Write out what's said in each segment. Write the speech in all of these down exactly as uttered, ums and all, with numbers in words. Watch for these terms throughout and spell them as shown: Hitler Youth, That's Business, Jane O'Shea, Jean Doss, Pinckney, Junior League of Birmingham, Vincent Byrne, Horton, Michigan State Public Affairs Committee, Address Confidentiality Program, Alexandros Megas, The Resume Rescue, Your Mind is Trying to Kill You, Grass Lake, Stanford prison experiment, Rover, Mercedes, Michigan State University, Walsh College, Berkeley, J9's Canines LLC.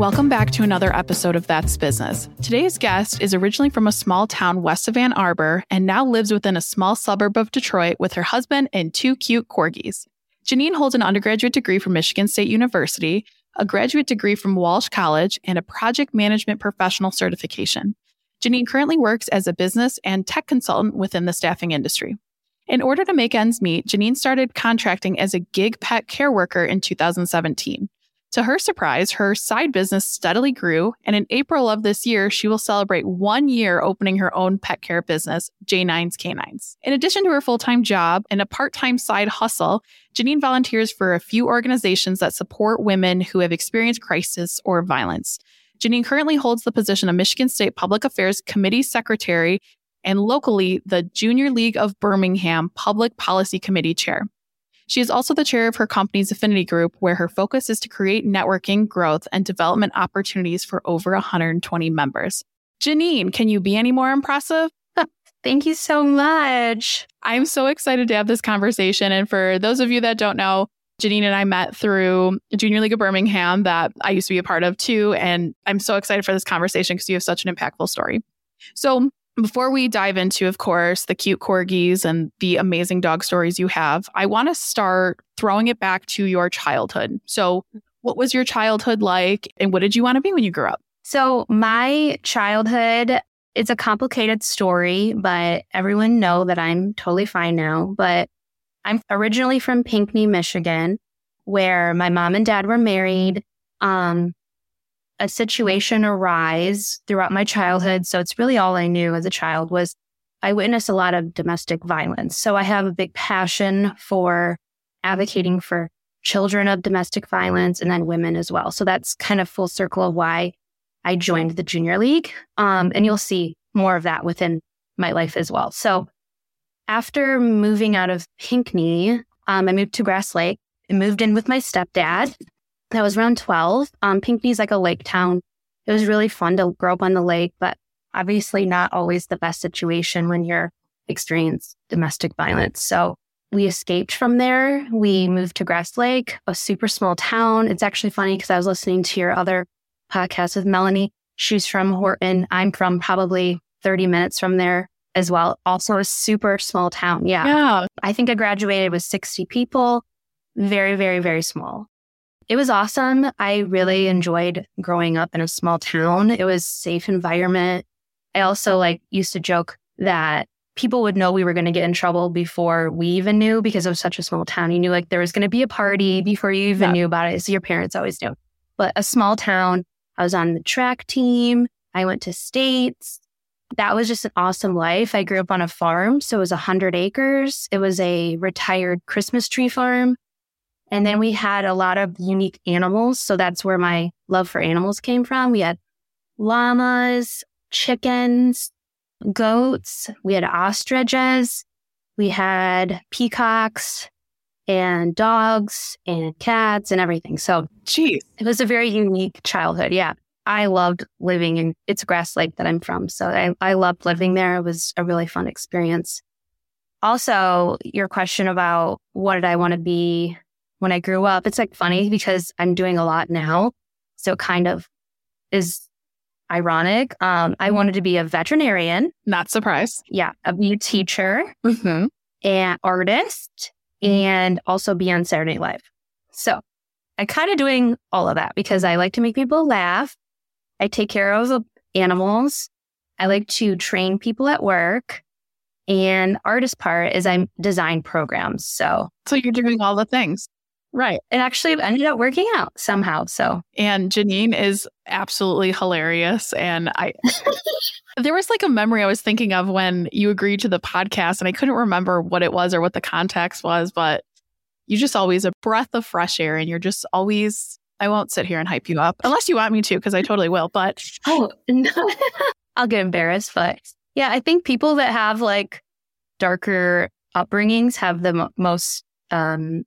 Welcome back to another episode of That's Business. Today's guest is originally from a small town west of Ann Arbor and now lives within a small suburb of Detroit with her husband and two cute corgis. Janine holds an undergraduate degree from Michigan State University, a graduate degree from Walsh College, and a project management professional certification. Janine currently works as a business and tech consultant within the staffing industry. In order to make ends meet, Janine started contracting as a gig pet care worker in two thousand seventeen. To her surprise, her side business steadily grew, and in April of this year, she will celebrate one year opening her own pet care business, J nine's Canines. In addition to her full-time job and a part-time side hustle, Janine volunteers for a few organizations that support women who have experienced crisis or violence. Janine currently holds the position of Michigan State Public Affairs Committee Secretary and locally, the Junior League of Birmingham Public Policy Committee Chair. She is also the chair of her company's affinity group, where her focus is to create networking, growth, and development opportunities for over one hundred twenty members. Janine, can you be any more impressive? Thank you so much. I'm so excited to have this conversation. And for those of you that don't know, Janine and I met through Junior League of Birmingham that I used to be a part of too. And I'm so excited for this conversation because you have such an impactful story. So before we dive into, of course, the cute corgis and the amazing dog stories you have, I want to start throwing it back to your childhood. So what was your childhood like and what did you want to be when you grew up? So my childhood, it's a complicated story, but everyone know that I'm totally fine now. But I'm originally from Pinckney, Michigan, where my mom and dad were married. Um... A situation arise throughout my childhood. So it's really all I knew as a child was I witnessed a lot of domestic violence. So I have a big passion for advocating for children of domestic violence and then women as well. So that's kind of full circle of why I joined the Junior League. Um, and you'll see more of that within my life as well. So after moving out of Pinckney, um, I moved to Grass Lake and moved in with my stepdad. I was around twelve. Um, Pinckney's like a lake town. It was really fun to grow up on the lake, but obviously not always the best situation when you're experiencing domestic violence. So we escaped from there. We moved to Grass Lake, a super small town. It's actually funny because I was listening to your other podcast with Melanie. She's from Horton. I'm from probably thirty minutes from there as well. Also a super small town. Yeah. yeah. I think I graduated with sixty people. Very, very, very small. It was awesome. I really enjoyed growing up in a small town. It was a safe environment. I also like used to joke that people would know we were going to get in trouble before we even knew because it was such a small town. You knew like there was going to be a party before you even yeah. knew about it. So your parents always knew. But a small town, I was on the track team. I went to states. That was just an awesome life. I grew up on a farm. So it was one hundred acres. It was a retired Christmas tree farm. And then we had a lot of unique animals. So that's where my love for animals came from. We had llamas, chickens, goats. We had ostriches. We had peacocks and dogs and cats and everything. So Jeez. It was a very unique childhood. Yeah. I loved living in, it's Grass Lake that I'm from. So I, I loved living there. It was a really fun experience. Also, your question about what did I want to be when I grew up, it's like funny because I'm doing a lot now. So it kind of is ironic. Um, I wanted to be a veterinarian. Not surprised. Yeah. A new teacher, mm-hmm. an artist, and also be on Saturday Night Live. So I'm kind of doing all of that because I like to make people laugh. I take care of animals. I like to train people at work. And artist part is I design programs. So So you're doing all the things. Right. It actually ended up working out somehow. So, and Janine is absolutely hilarious. And I, there was like a memory I was thinking of when you agreed to the podcast and I couldn't remember what it was or what the context was, but you just always a breath of fresh air and you're just always, I won't sit here and hype you up unless you want me to, because I totally will, but oh, no. I'll get embarrassed. But yeah, I think people that have like darker upbringings have the mo- most, um,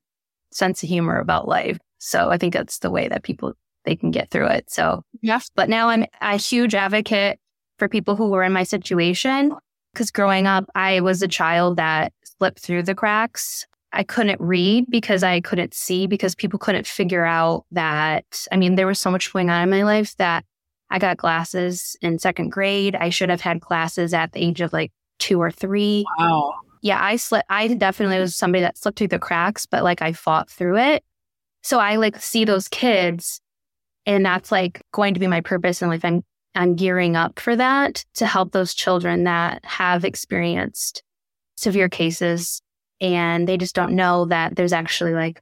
sense of humor about life. So I think that's the way that people, they can get through it. So, yes. But now I'm a huge advocate for people who were in my situation because growing up, I was a child that slipped through the cracks. I couldn't read because I couldn't see, because people couldn't figure out that, I mean, there was so much going on in my life that I got glasses in second grade. I should have had glasses at the age of like two or three. Wow. Yeah, I slipped. I definitely was somebody that slipped through the cracks, but like I fought through it. So I like see those kids, and that's like going to be my purpose in life. I'm, I'm gearing up for that, to help those children that have experienced severe cases. And they just don't know that there's actually like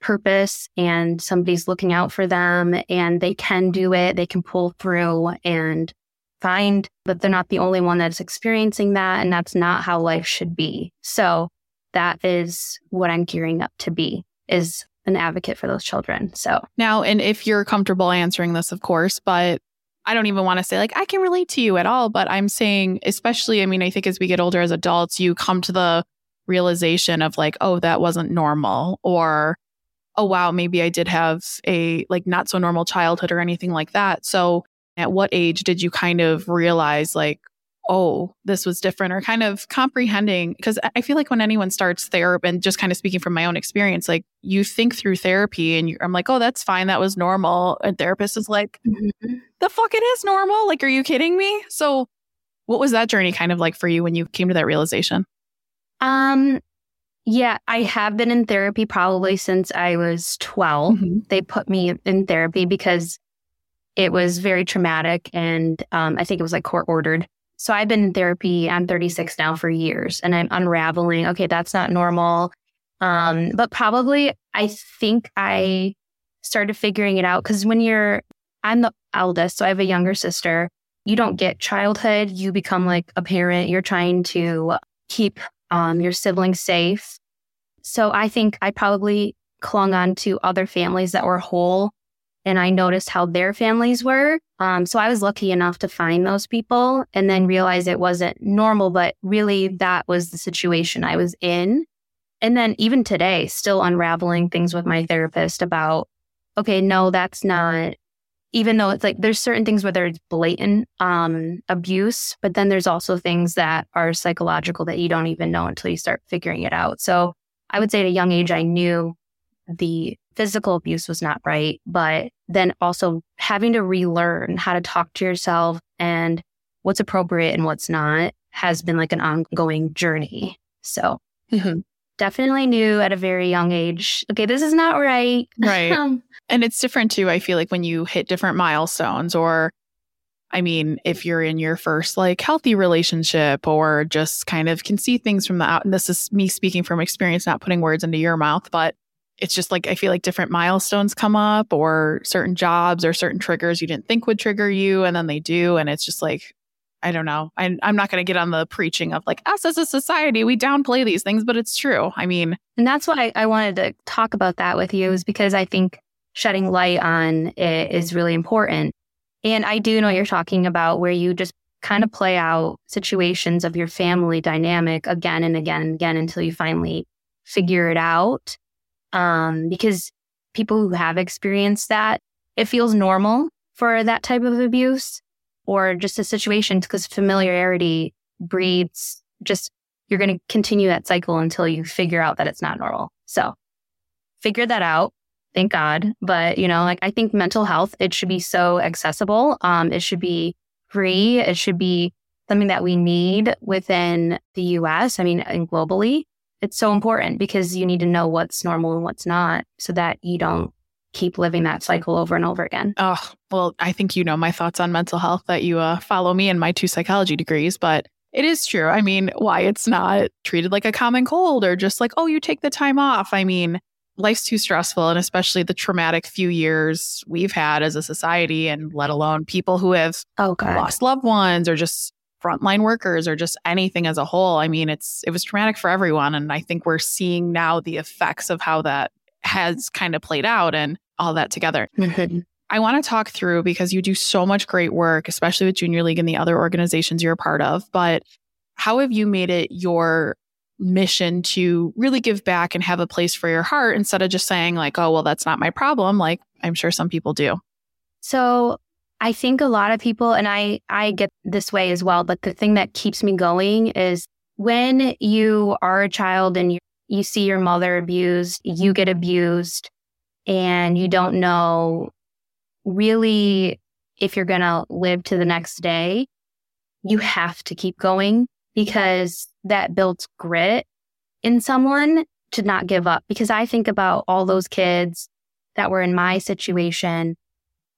purpose and somebody's looking out for them, and they can do it. They can pull through and find that they're not the only one that's experiencing that. And that's not how life should be. So that is what I'm gearing up to be, is an advocate for those children. So now, and if you're comfortable answering this, of course, but I don't even want to say like, I can relate to you at all, but I'm saying, especially, I mean, I think as we get older as adults, you come to the realization of like, oh, that wasn't normal, or, oh, wow, maybe I did have a like not so normal childhood or anything like that. So at what age did you kind of realize like, oh, this was different, or kind of comprehending? Because I feel like when anyone starts therapy, and just kind of speaking from my own experience, like you think through therapy and you're, I'm like, oh, that's fine. That was normal. And therapist is like, the fuck it is normal. Like, are you kidding me? So what was that journey kind of like for you when you came to that realization? Um, yeah, I have been in therapy probably since I was twelve. Mm-hmm. They put me in therapy because it was very traumatic, and um, I think it was like court ordered. So I've been in therapy. I'm thirty-six now, for years, and I'm unraveling. Okay, that's not normal. Um, but probably I think I started figuring it out because when you're, I'm the eldest, so I have a younger sister. You don't get childhood. You become like a parent. You're trying to keep Um, your siblings safe. So I think I probably clung on to other families that were whole, and I noticed how their families were. Um, so I was lucky enough to find those people and then realize it wasn't normal, but really that was the situation I was in. And then even today, still unraveling things with my therapist about, okay, no, that's not, even though it's like there's certain things where there's blatant um, abuse, but then there's also things that are psychological that you don't even know until you start figuring it out. So I would say at a young age, I knew the physical abuse was not right, but then also having to relearn how to talk to yourself and what's appropriate and what's not has been like an ongoing journey. So mm-hmm. Definitely knew at a very young age, okay, this is not right. Right. um, And it's different too, I feel like, when you hit different milestones, or, I mean, if you're in your first like healthy relationship, or just kind of can see things from the out. And this is me speaking from experience, not putting words into your mouth, but it's just like, I feel like different milestones come up, or certain jobs or certain triggers you didn't think would trigger you, and then they do. And it's just like, I don't know. I, I'm not going to get on the preaching of like us as a society, we downplay these things, but it's true. I mean, and that's why I, I wanted to talk about that with you, is because I think shedding light on it is really important. And I do know what you're talking about, where you just kind of play out situations of your family dynamic again and again and again until you finally figure it out. Um, because people who have experienced that, it feels normal for that type of abuse, or just a situation, because familiarity breeds just, you're going to continue that cycle until you figure out that it's not normal. So figure that out. Thank God. But, you know, like I think mental health, it should be so accessible. Um, it should be free. It should be something that we need within the U S I mean, and globally. It's so important because you need to know what's normal and what's not, so that you don't keep living that cycle over and over again. Oh, well, I think you know my thoughts on mental health, that you uh, follow me in my two psychology degrees, but it is true. I mean, why it's not treated like a common cold, or just like, oh, you take the time off. I mean, life's too stressful, and especially the traumatic few years we've had as a society, and let alone people who have oh, God. lost loved ones, or just frontline workers, or just anything as a whole. I mean, it's it was traumatic for everyone. And I think we're seeing now the effects of how that has kind of played out, and all that together. Mm-hmm. I want to talk through, because you do so much great work, especially with Junior League and the other organizations you're a part of, but how have you made it your mission to really give back and have a place for your heart, instead of just saying like, oh, well, that's not my problem, like I'm sure some people do? So I think a lot of people, and I, I get this way as well, but the thing that keeps me going is when you are a child and you're you see your mother abused, you get abused, and you don't know really if you're going to live to the next day, you have to keep going because that builds grit in someone to not give up. Because I think about all those kids that were in my situation,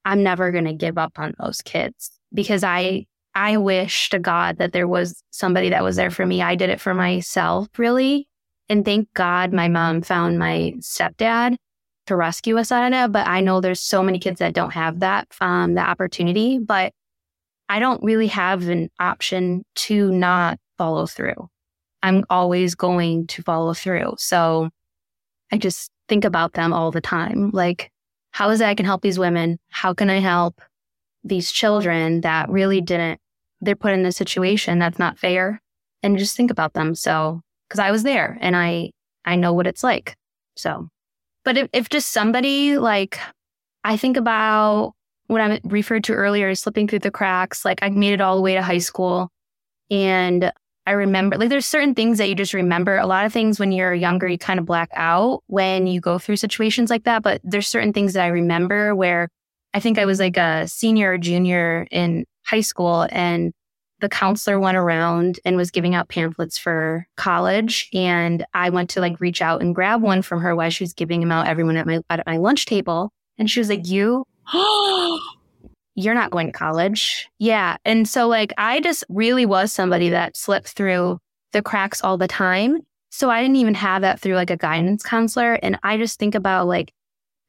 I'm never going to give up on those kids because I I wish to God that there was somebody that was there for me. I did it for myself, really. And thank God my mom found my stepdad to rescue us out of it. But I know there's so many kids that don't have that, um, the opportunity. But I don't really have an option to not follow through. I'm always going to follow through. So I just think about them all the time. Like, how is it I can help these women? How can I help these children that really didn't, they're put in a situation that's not fair? And just think about them. So, because I was there and I, I know what it's like. So, but if, if just somebody, like, I think about what I referred to earlier as slipping through the cracks. Like, I made it all the way to high school and I remember, like, there's certain things that you just remember. A lot of things when you're younger, you kind of black out when you go through situations like that. But there's certain things that I remember where I think I was like a senior or junior in high school and the counselor went around and was giving out pamphlets for college. And I went to like reach out and grab one from her while she was giving them out everyone at my, at my lunch table. And she was like, you... you're not going to college. Yeah. And so like, I just really was somebody that slipped through the cracks all the time. So I didn't even have that through like a guidance counselor. And I just think about like,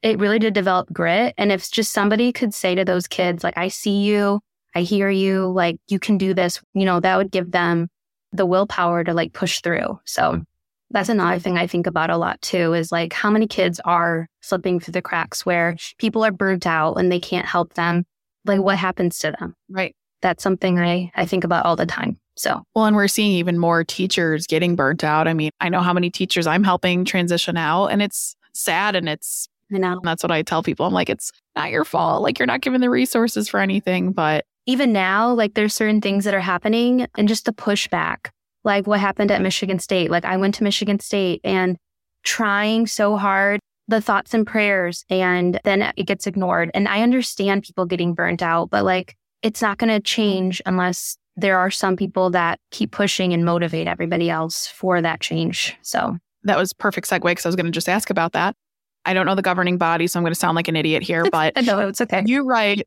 it really did develop grit. And if just somebody could say to those kids, like, I see you, I hear you, like, you can do this, you know, that would give them the willpower to like push through. So that's another thing I think about a lot too, is like how many kids are slipping through the cracks where people are burnt out and they can't help them. Like, what happens to them? Right. That's something I, I think about all the time. So, well, and we're seeing even more teachers getting burnt out. I mean, I know how many teachers I'm helping transition out, and it's sad. And it's, I know. That's what I tell people. I'm like, it's not your fault. Like, you're not given the resources for anything. But even now, like, there's certain things that are happening and just the pushback, like what happened at Michigan State. Like, I went to Michigan State and trying so hard. The thoughts and prayers, and then it gets ignored. And I understand people getting burnt out, but like, it's not going to change unless there are some people that keep pushing and motivate everybody else for that change. So that was perfect segue because I was going to just ask about that. I don't know the governing body, so I'm going to sound like an idiot here, but no, it's okay. You write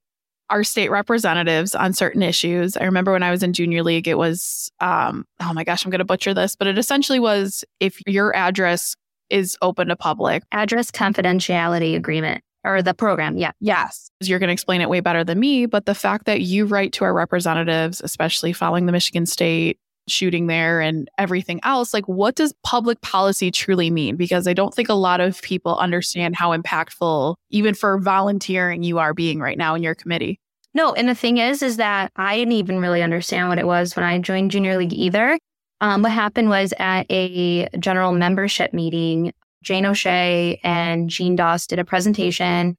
our state representatives on certain issues. I remember when I was in junior league, it was, um, oh my gosh, I'm going to butcher this, but it essentially was if your address is open to public. Address Confidentiality Agreement, or the program, yeah. Yes. You're going to explain it way better than me, but the fact that you write to our representatives, especially following the Michigan State shooting there and everything else, like, what does public policy truly mean? Because I don't think a lot of people understand how impactful, even for volunteering, you are being right now in your committee. No, and the thing is, is that I didn't even really understand what it was when I joined Junior League either. Um, what happened was at a general membership meeting, Jane O'Shea and Jean Doss did a presentation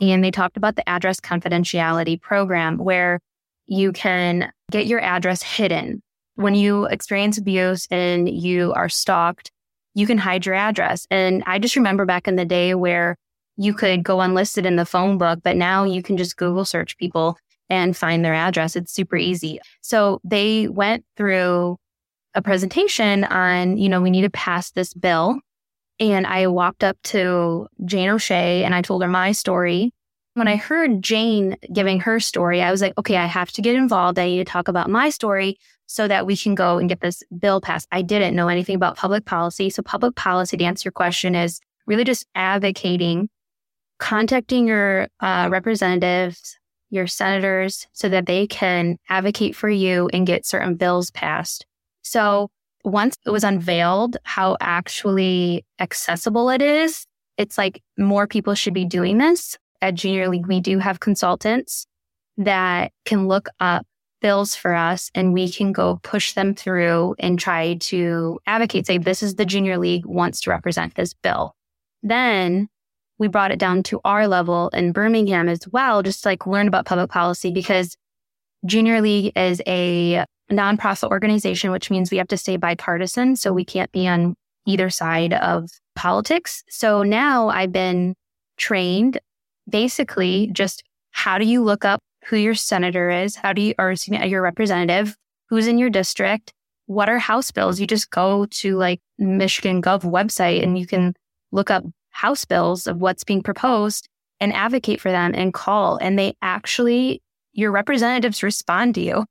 and they talked about the Address Confidentiality Program, where you can get your address hidden. When you experience abuse and you are stalked, you can hide your address. And I just remember back in the day where you could go unlisted in the phone book, but now you can just Google search people and find their address. It's super easy. So they went through a presentation on, you know, we need to pass this bill. And I walked up to Jane O'Shea and I told her my story. When I heard Jane giving her story, I was like, okay, I have to get involved. I need to talk about my story so that we can go and get this bill passed. I didn't know anything about public policy. So public policy, to answer your question, is really just advocating, contacting your uh, representatives, your senators, so that they can advocate for you and get certain bills passed. So once it was unveiled how actually accessible it is, it's like more people should be doing this. At Junior League, we do have consultants that can look up bills for us and we can go push them through and try to advocate, say, this is the Junior League wants to represent this bill. Then we brought it down to our level in Birmingham as well, just to like learn about public policy, because Junior League is a nonprofit organization, which means we have to stay bipartisan. So we can't be on either side of politics. So now I've been trained basically just how do you look up who your senator is, how do you, or your representative, who's in your district, what are House bills? You just go to like Michigan Gov website and you can look up House bills of what's being proposed and advocate for them and call. And they actually, your representatives respond to you.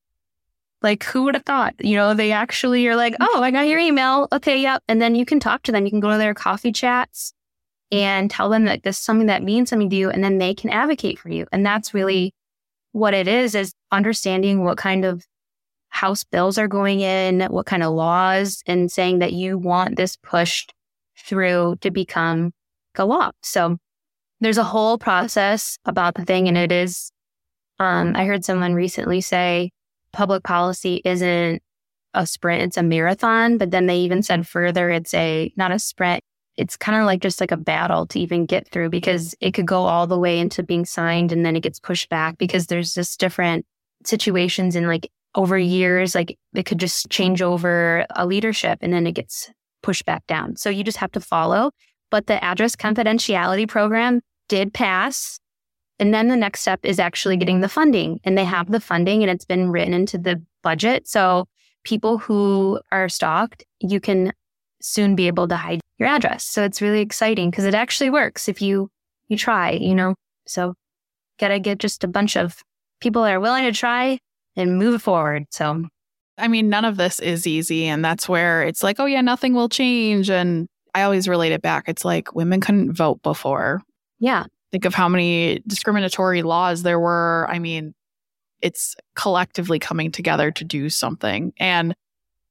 Like, who would have thought? You know, they actually are like, oh, I got your email. Okay, yep. And then you can talk to them. You can go to their coffee chats and tell them that this is something that means something to you, and then they can advocate for you. And that's really what it is, is understanding what kind of House bills are going in, what kind of laws, and saying that you want this pushed through to become a law. So there's a whole process about the thing. And it is, um, I heard someone recently say, public policy isn't a sprint, it's a marathon. But then they even said further, it's a not a sprint. It's kind of like just like a battle to even get through, because it could go all the way into being signed and then it gets pushed back because there's just different situations in like over years, like it could just change over a leadership and then it gets pushed back down. So you just have to follow. But the Address Confidentiality Program did pass. And then the next step is actually getting the funding, and they have the funding and it's been written into the budget. So people who are stalked, you can soon be able to hide your address. So it's really exciting because it actually works if you, you try, you know, so gotta get just a bunch of people that are willing to try and move forward. So, I mean, none of this is easy. And that's where it's like, oh yeah, nothing will change. And I always relate it back. It's like women couldn't vote before. Yeah. Think of how many discriminatory laws there were. I mean, it's collectively coming together to do something. And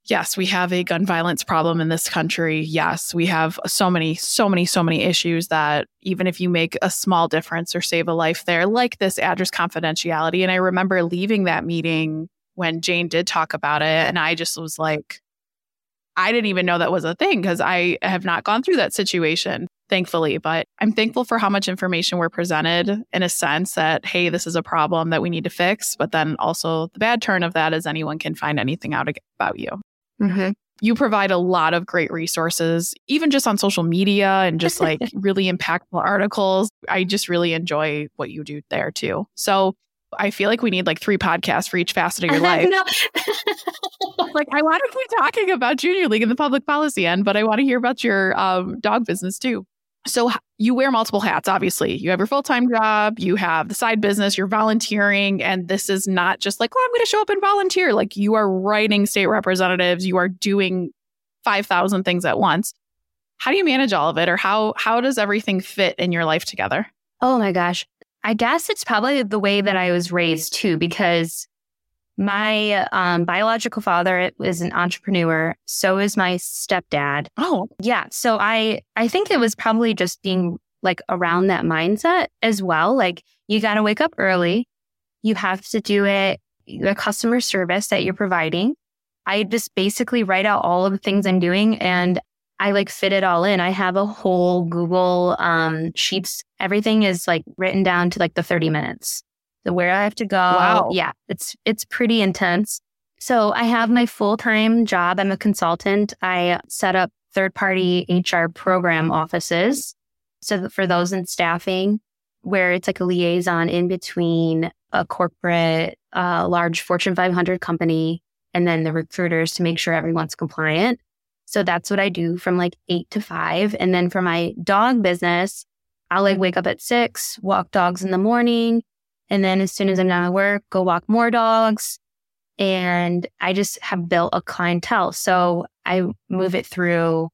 yes, we have a gun violence problem in this country. Yes, we have so many, so many, so many issues that even if you make a small difference or save a life there, like this Address Confidentiality. And I remember leaving that meeting when Jane did talk about it. And I just was like, I didn't even know that was a thing because I have not gone through that situation, thankfully. But I'm thankful for how much information we're presented in a sense that, hey, this is a problem that we need to fix. But then also the bad turn of that is anyone can find anything out about you. Mm-hmm. You provide a lot of great resources, even just on social media and just like really impactful articles. I just really enjoy what you do there too. So I feel like we need like three podcasts for each facet of your life. Like, I want to keep talking about Junior League and the public policy end, but I want to hear about your um, dog business too. So you wear multiple hats, obviously. You have your full-time job, you have the side business, you're volunteering, and this is not just like, well, I'm going to show up and volunteer. Like, you are writing state representatives, you are doing five thousand things at once. How do you manage all of it, or how how does everything fit in your life together? Oh my gosh. I guess it's probably the way that I was raised too, because my um, biological father is an entrepreneur. So is my stepdad. Oh, yeah. So I, I think it was probably just being like around that mindset as well. Like, you got to wake up early. You have to do it, the customer service that you're providing. I just basically write out all of the things I'm doing and I like fit it all in. I have a whole Google um, Sheets. Everything is like written down to like the thirty minutes, the where I have to go. Wow. Yeah, it's it's pretty intense. So I have my full-time job. I'm a consultant. I set up third-party H R program offices. So for those in staffing, where it's like a liaison in between a corporate, uh, large Fortune five hundred company, and then the recruiters to make sure everyone's compliant. So that's what I do from like eight to five. And then for my dog business, I'll like wake up at six, walk dogs in the morning. And then as soon as I'm done at work, go walk more dogs. And I just have built a clientele. So I move it through,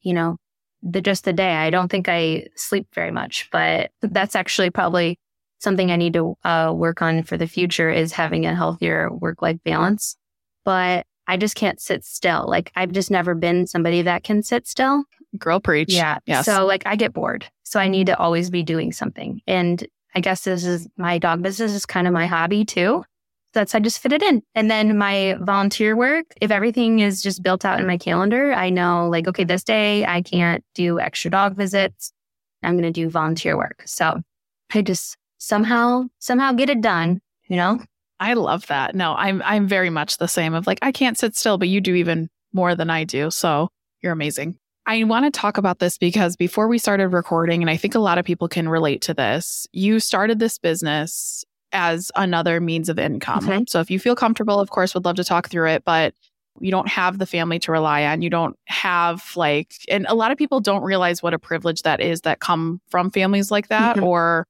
you know, the just the day. I don't think I sleep very much, but that's actually probably something I need to uh, work on for the future, is having a healthier work-life balance. But I just can't sit still. Like, I've just never been somebody that can sit still. Girl preach. Yeah. Yes. So like, I get bored. So I need to always be doing something. And I guess this is my dog business is kind of my hobby too. That's, I just fit it in. And then my volunteer work, if everything is just built out in my calendar, I know like, okay, this day I can't do extra dog visits. I'm going to do volunteer work. So I just somehow, somehow get it done, you know? I love that. No, I'm I'm very much the same of like, I can't sit still, but you do even more than I do. So you're amazing. I want to talk about this because before we started recording, and I think a lot of people can relate to this, you started this business as another means of income. Okay. So if you feel comfortable, of course, would love to talk through it, but you don't have the family to rely on. You don't have like, and a lot of people don't realize what a privilege that is that come from families like that. Mm-hmm. Or,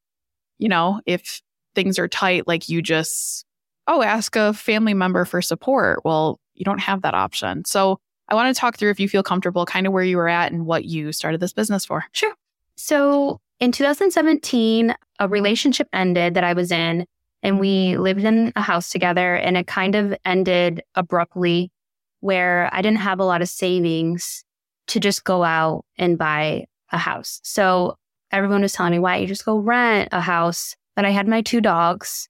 you know, if things are tight, like you just, oh, ask a family member for support. Well, you don't have that option. So I want to talk through, if you feel comfortable, kind of where you were at and what you started this business for. Sure. So in two thousand seventeen, a relationship ended that I was in, and we lived in a house together, and it kind of ended abruptly where I didn't have a lot of savings to just go out and buy a house. So everyone was telling me, why don't you just go rent a house? But I had my two dogs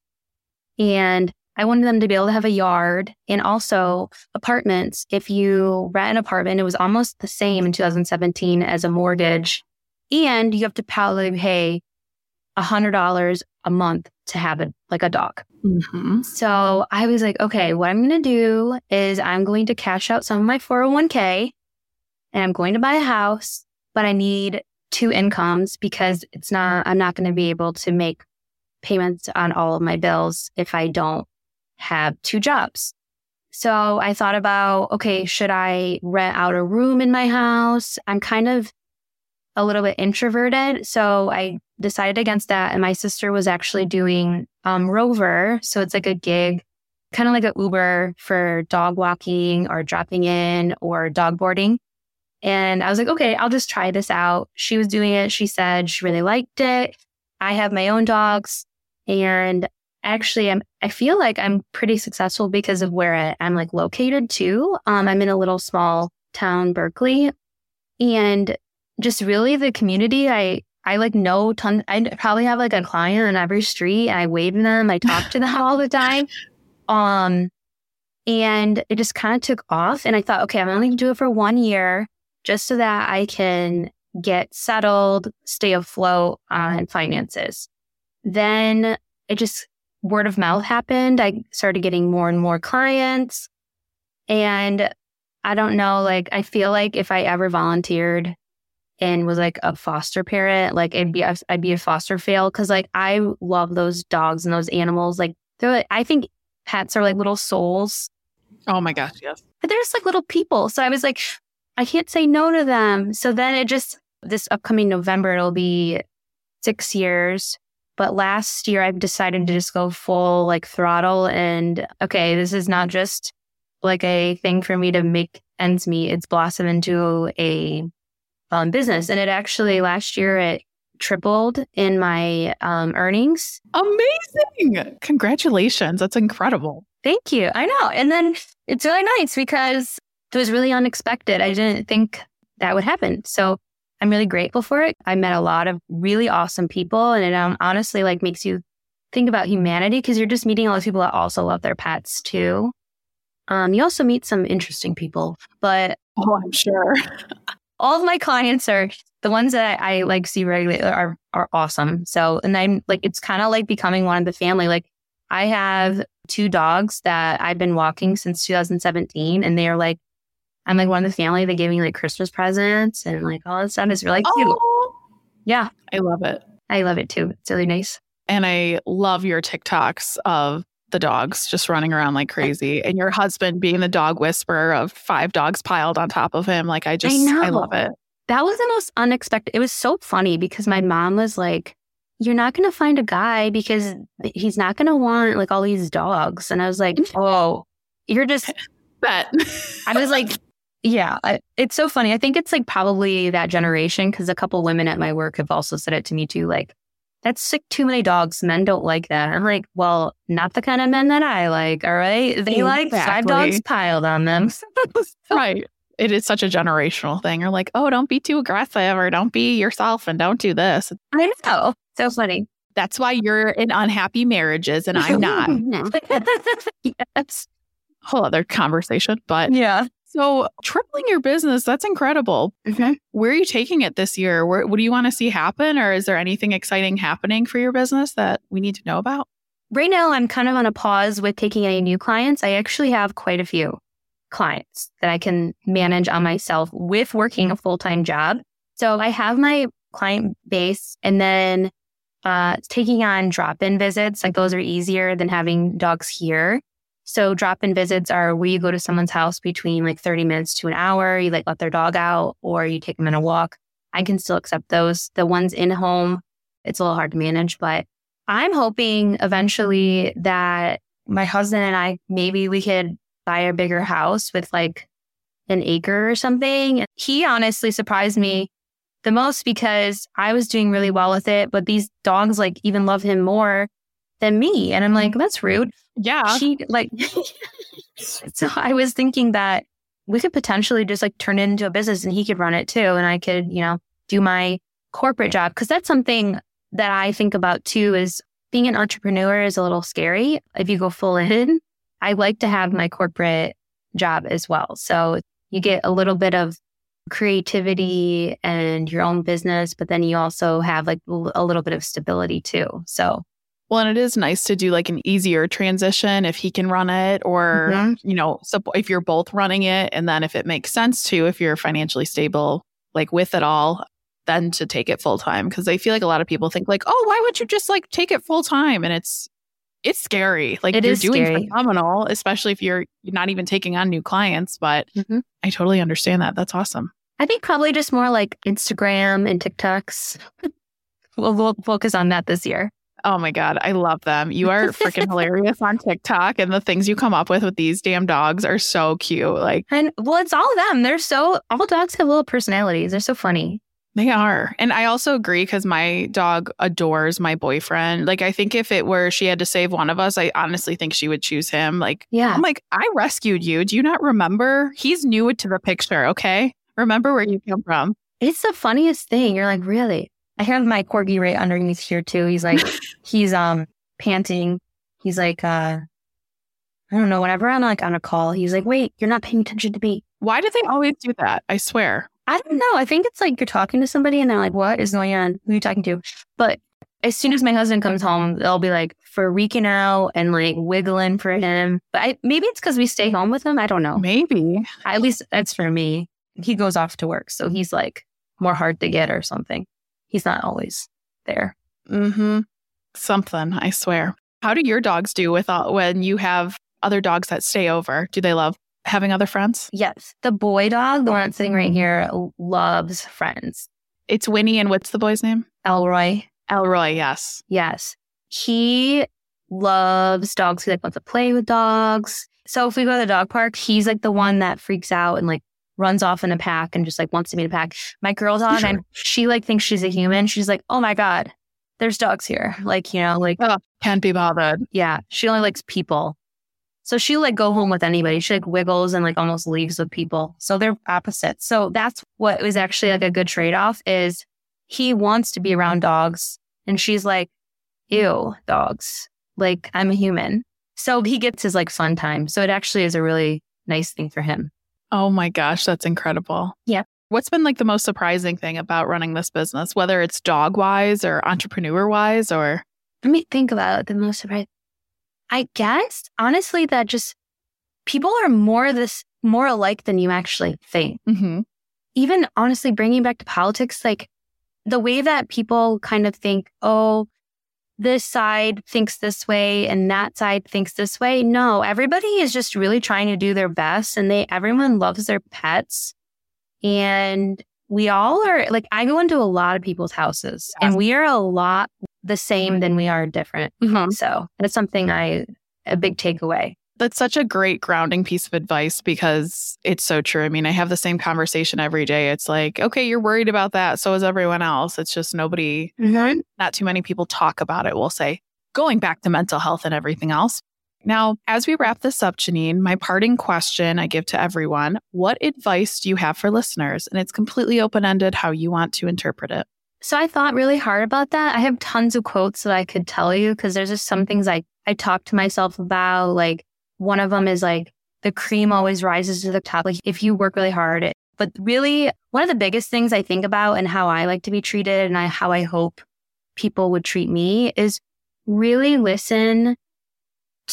and I wanted them to be able to have a yard, and also apartments. If you rent an apartment, it was almost the same in two thousand seventeen as a mortgage, and you have to probably pay one hundred dollars a month to have it, like a dog. Mm-hmm. So I was like, okay, what I'm going to do is I'm going to cash out some of my four oh one k and I'm going to buy a house, but I need two incomes because it's not, I'm not going to be able to make payments on all of my bills if I don't have two jobs. So I thought about, okay, should I rent out a room in my house? I'm kind of a little bit introverted, so I decided against that. And my sister was actually doing um, Rover. So it's like a gig, kind of like an Uber for dog walking or dropping in or dog boarding. And I was like, okay, I'll just try this out. She was doing it. She said she really liked it. I have my own dogs. And actually, I'm, I feel like I'm pretty successful because of where I'm like located too. Um, I'm in a little small town, Berkeley. And just really the community, I... I like know ton. I probably have like a client on every street. I wave to them. I talk to them all the time. Um, and it just kind of took off. And I thought, okay, I'm only going to do it for one year just so that I can get settled, stay afloat on finances. Then it just word of mouth happened. I started getting more and more clients. And I don't know, like, I feel like if I ever volunteered and was like a foster parent, like it'd be, I'd be a foster fail. Cause like, I love those dogs and those animals. Like they're like, I think pets are like little souls. Oh my gosh. Yes. But they're just like little people. So I was like, I can't say no to them. So then it just, this upcoming November, it'll be six years. But last year I've decided to just go full like throttle and okay, this is not just like a thing for me to make ends meet. It's blossomed into a Um, business. And it actually, last year, it tripled in my um, earnings. Amazing. Congratulations. That's incredible. Thank you. I know. And then it's really nice because it was really unexpected. I didn't think that would happen. So I'm really grateful for it. I met a lot of really awesome people, and it um, honestly like makes you think about humanity because you're just meeting all these people that also love their pets too. Um, you also meet some interesting people, but... Oh, I'm sure. All of my clients are the ones that I, I like see regularly are, are awesome. So, and I'm like, it's kind of like becoming one of the family. Like I have two dogs that I've been walking since two thousand seventeen, and they are like, I'm like one of the family. They gave me like Christmas presents and like all that stuff. It's really cute. Oh, yeah. I love it. I love it too. It's really nice. And I love your TikToks of the dogs just running around like crazy, and your husband being the dog whisperer of five dogs piled on top of him. Like I just, I, I love it. That was the most unexpected. It was so funny because my mom was like, you're not going to find a guy because he's not going to want like all these dogs. And I was like, oh, you're just that. I was like, yeah, I, it's so funny. I think it's like probably that generation. Cause a couple women at my work have also said it to me too. Like, that's sick. Too many dogs. Men don't like that. I'm like, well, not the kind of men that I like. All right. They exactly. like five dogs piled on them. Right. It is such a generational thing. You're like, oh, don't be too aggressive, or don't be yourself, and don't do this. I know. So funny. That's why you're in unhappy marriages and I'm not. Yes. Whole other conversation, but yeah. So tripling your business, that's incredible. Okay. Where are you taking it this year? Where, what do you want to see happen? Or is there anything exciting happening for your business that we need to know about? Right now, I'm kind of on a pause with taking any new clients. I actually have quite a few. clients that I can manage on myself with working a full-time job. So I have my client base, and then uh, taking on drop-in visits, like those are easier than having dogs here. So drop-in visits are where you go to someone's house between like thirty minutes to an hour, you like let their dog out or you take them on a walk. I can still accept those. The ones in home, it's a little hard to manage, but I'm hoping eventually that my husband and I, maybe we could buy a bigger house with like an acre or something. He honestly surprised me the most because I was doing really well with it, but these dogs like even love him more than me. And I'm like, that's rude. Yeah. She like, so I was thinking that we could potentially just like turn it into a business and he could run it too. And I could, you know, do my corporate job. Cause that's something that I think about too, is being an entrepreneur is a little scary. If you go full in, I like to have my corporate job as well. So you get a little bit of creativity and your own business, but then you also have like a little bit of stability too. So. Well, and it is nice to do like an easier transition if he can run it or, mm-hmm. you know, if you're both running it. And then if it makes sense to, if you're financially stable, like with it all, then to take it full time. Because I feel like a lot of people think like, oh, why would you just like take it full time? And it's it's scary. Like it you're is doing scary. Phenomenal, especially if you're not even taking on new clients. But mm-hmm. I totally understand that. That's awesome. I think probably just more like Instagram and TikToks. we'll, we'll focus on that this year. Oh my God, I love them. You are freaking hilarious on TikTok, and the things you come up with with these damn dogs are so cute. Like, and well, it's all them. They're so all dogs have little personalities. They're so funny. They are. And I also agree because my dog adores my boyfriend. Like, I think if it were she had to save one of us, I honestly think she would choose him. Like, yeah. I'm like, I rescued you. Do you not remember? He's new to the picture. Okay. Remember where you came from. It's the funniest thing. You're like, really? I have my corgi right underneath here too. He's like, he's um panting. He's like, uh, I don't know, whenever I'm like on a call, he's like, wait, you're not paying attention to me. Why do they always do that? I swear. I don't know. I think it's like you're talking to somebody and they're like, what is going on? Who are you talking to? But as soon as my husband comes home, they'll be like freaking out and like wiggling for him. But I, maybe it's because we stay home with him. I don't know. Maybe. At least that's for me. He goes off to work. So he's like more hard to get or something. He's not always there. Mm-hmm. Something, I swear. How do your dogs do with all, when you have other dogs that stay over? Do they love having other friends? Yes. The boy dog, the one that's sitting right here, loves friends. It's Winnie, and what's the boy's name? Elroy. Elroy, yes. Yes. He loves dogs. He like wants to play with dogs. So if we go to the dog park, he's like the one that freaks out and like runs off in a pack and just like wants to meet a pack. My girl dog, sure. and she like thinks she's a human. She's like, oh my God, there's dogs here. Like, you know, like oh, can't be bothered. Yeah. She only likes people. So she'll like go home with anybody. She like wiggles and like almost leaves with people. So they're opposites. So that's what was actually like a good trade-off is he wants to be around dogs and she's like, ew, dogs. Like I'm a human. So he gets his like fun time. So it actually is a really nice thing for him. Oh my gosh, that's incredible. Yeah. What's been like the most surprising thing about running this business, whether it's dog-wise or entrepreneur-wise or? Let me think about it. The most surprising. I guess, honestly, that just people are more this more alike than you actually think. Mm-hmm. Even honestly, bringing back to politics, like the way that people kind of think, oh, this side thinks this way and that side thinks this way. No, everybody is just really trying to do their best and they everyone loves their pets. And we all are like, I go into a lot of people's houses yeah. and we are a lot the same than we are different. Mm-hmm. So that's something I, a big takeaway. That's such a great grounding piece of advice because it's so true. I mean, I have the same conversation every day. It's like, okay, you're worried about that. So is everyone else. It's just nobody, mm-hmm. not too many people talk about it. We'll say going back to mental health and everything else. Now, as we wrap this up, Janine, my parting question I give to everyone, what advice do you have for listeners? And it's completely open-ended how you want to interpret it. So I thought really hard about that. I have tons of quotes that I could tell you because there's just some things I, I talk to myself about, like, one of them is like, the cream always rises to the top. Like if you work really hard, it, but really one of the biggest things I think about and how I like to be treated and I, how I hope people would treat me is really listen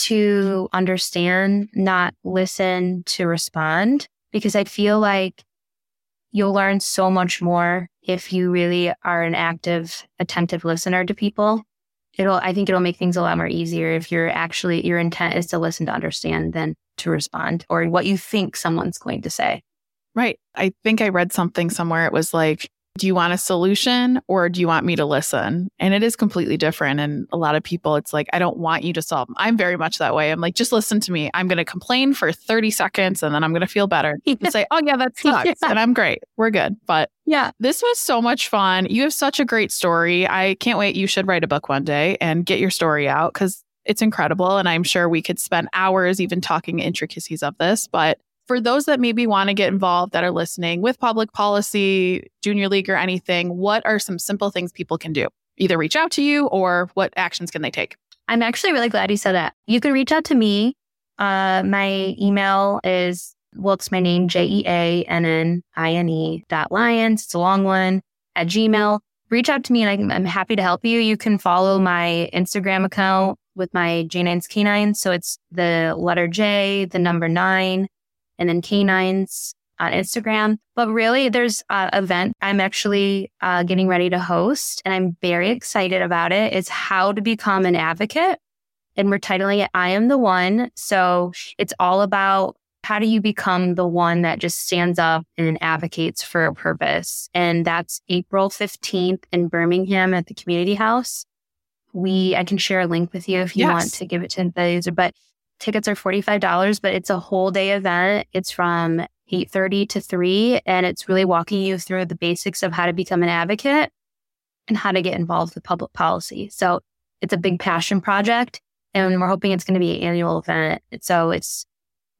to understand, not listen to respond, because I feel like you'll learn so much more if you really are an active, attentive listener to people. It'll, I think it'll make things a lot more easier if you're actually, your intent is to listen to understand than to respond or what you think someone's going to say. Right. I think I read something somewhere. It was like, do you want a solution or do you want me to listen? And it is completely different. And a lot of people, it's like, I don't want you to solve them. I'm very much that way. I'm like, just listen to me. I'm going to complain for thirty seconds and then I'm going to feel better and yeah. say, oh yeah, that sucks. Yeah. And I'm great. We're good. But yeah, this was so much fun. You have such a great story. I can't wait. You should write a book one day and get your story out because it's incredible. And I'm sure we could spend hours even talking intricacies of this, but for those that maybe want to get involved that are listening with public policy, Junior League or anything, what are some simple things people can do? Either reach out to you or what actions can they take? I'm actually really glad you said that. You can reach out to me. Uh, my email is, well, it's my name, J E A N N I N E dot Lyons. It's a long one at Gmail. Reach out to me and I can, I'm happy to help you. You can follow my Instagram account with my J nine's Canines. So it's the letter J, the number nine. And then Canines on Instagram. But really, there's an event I'm actually uh, getting ready to host, and I'm very excited about it. It's How to Become an Advocate, and we're titling it I Am the One. So it's all about how do you become the one that just stands up and advocates for a purpose. And that's April fifteenth in Birmingham at the Community House. We I can share a link with you if you yes. want to give it to the user, but tickets are forty-five dollars, but it's a whole day event. It's from eight thirty to three, and it's really walking you through the basics of how to become an advocate and how to get involved with public policy. So it's a big passion project, and we're hoping it's going to be an annual event. So it's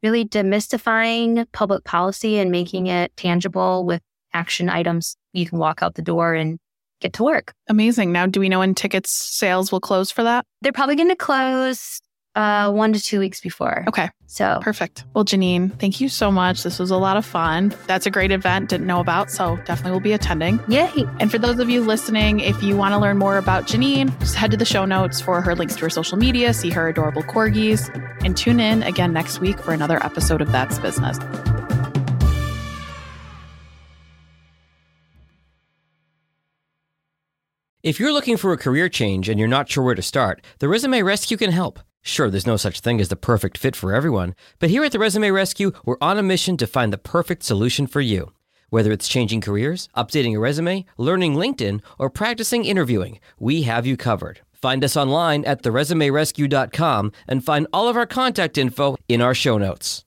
really demystifying public policy and making it tangible with action items. You can walk out the door and get to work. Amazing. Now, do we know when tickets sales will close for that? They're probably going to close Uh, one to two weeks before. Okay. So perfect. Well, Janine, thank you so much. This was a lot of fun. That's a great event. Didn't know about. So definitely will be attending. Yay. And for those of you listening, if you want to learn more about Janine, just head to the show notes for her links to her social media, see her adorable corgis, and tune in again next week for another episode of That's Business. If you're looking for a career change and you're not sure where to start, the Resume Rescue can help. Sure, there's no such thing as the perfect fit for everyone, but here at the Resume Rescue, we're on a mission to find the perfect solution for you. Whether it's changing careers, updating a resume, learning LinkedIn, or practicing interviewing, we have you covered. Find us online at the resume rescue dot com and find all of our contact info in our show notes.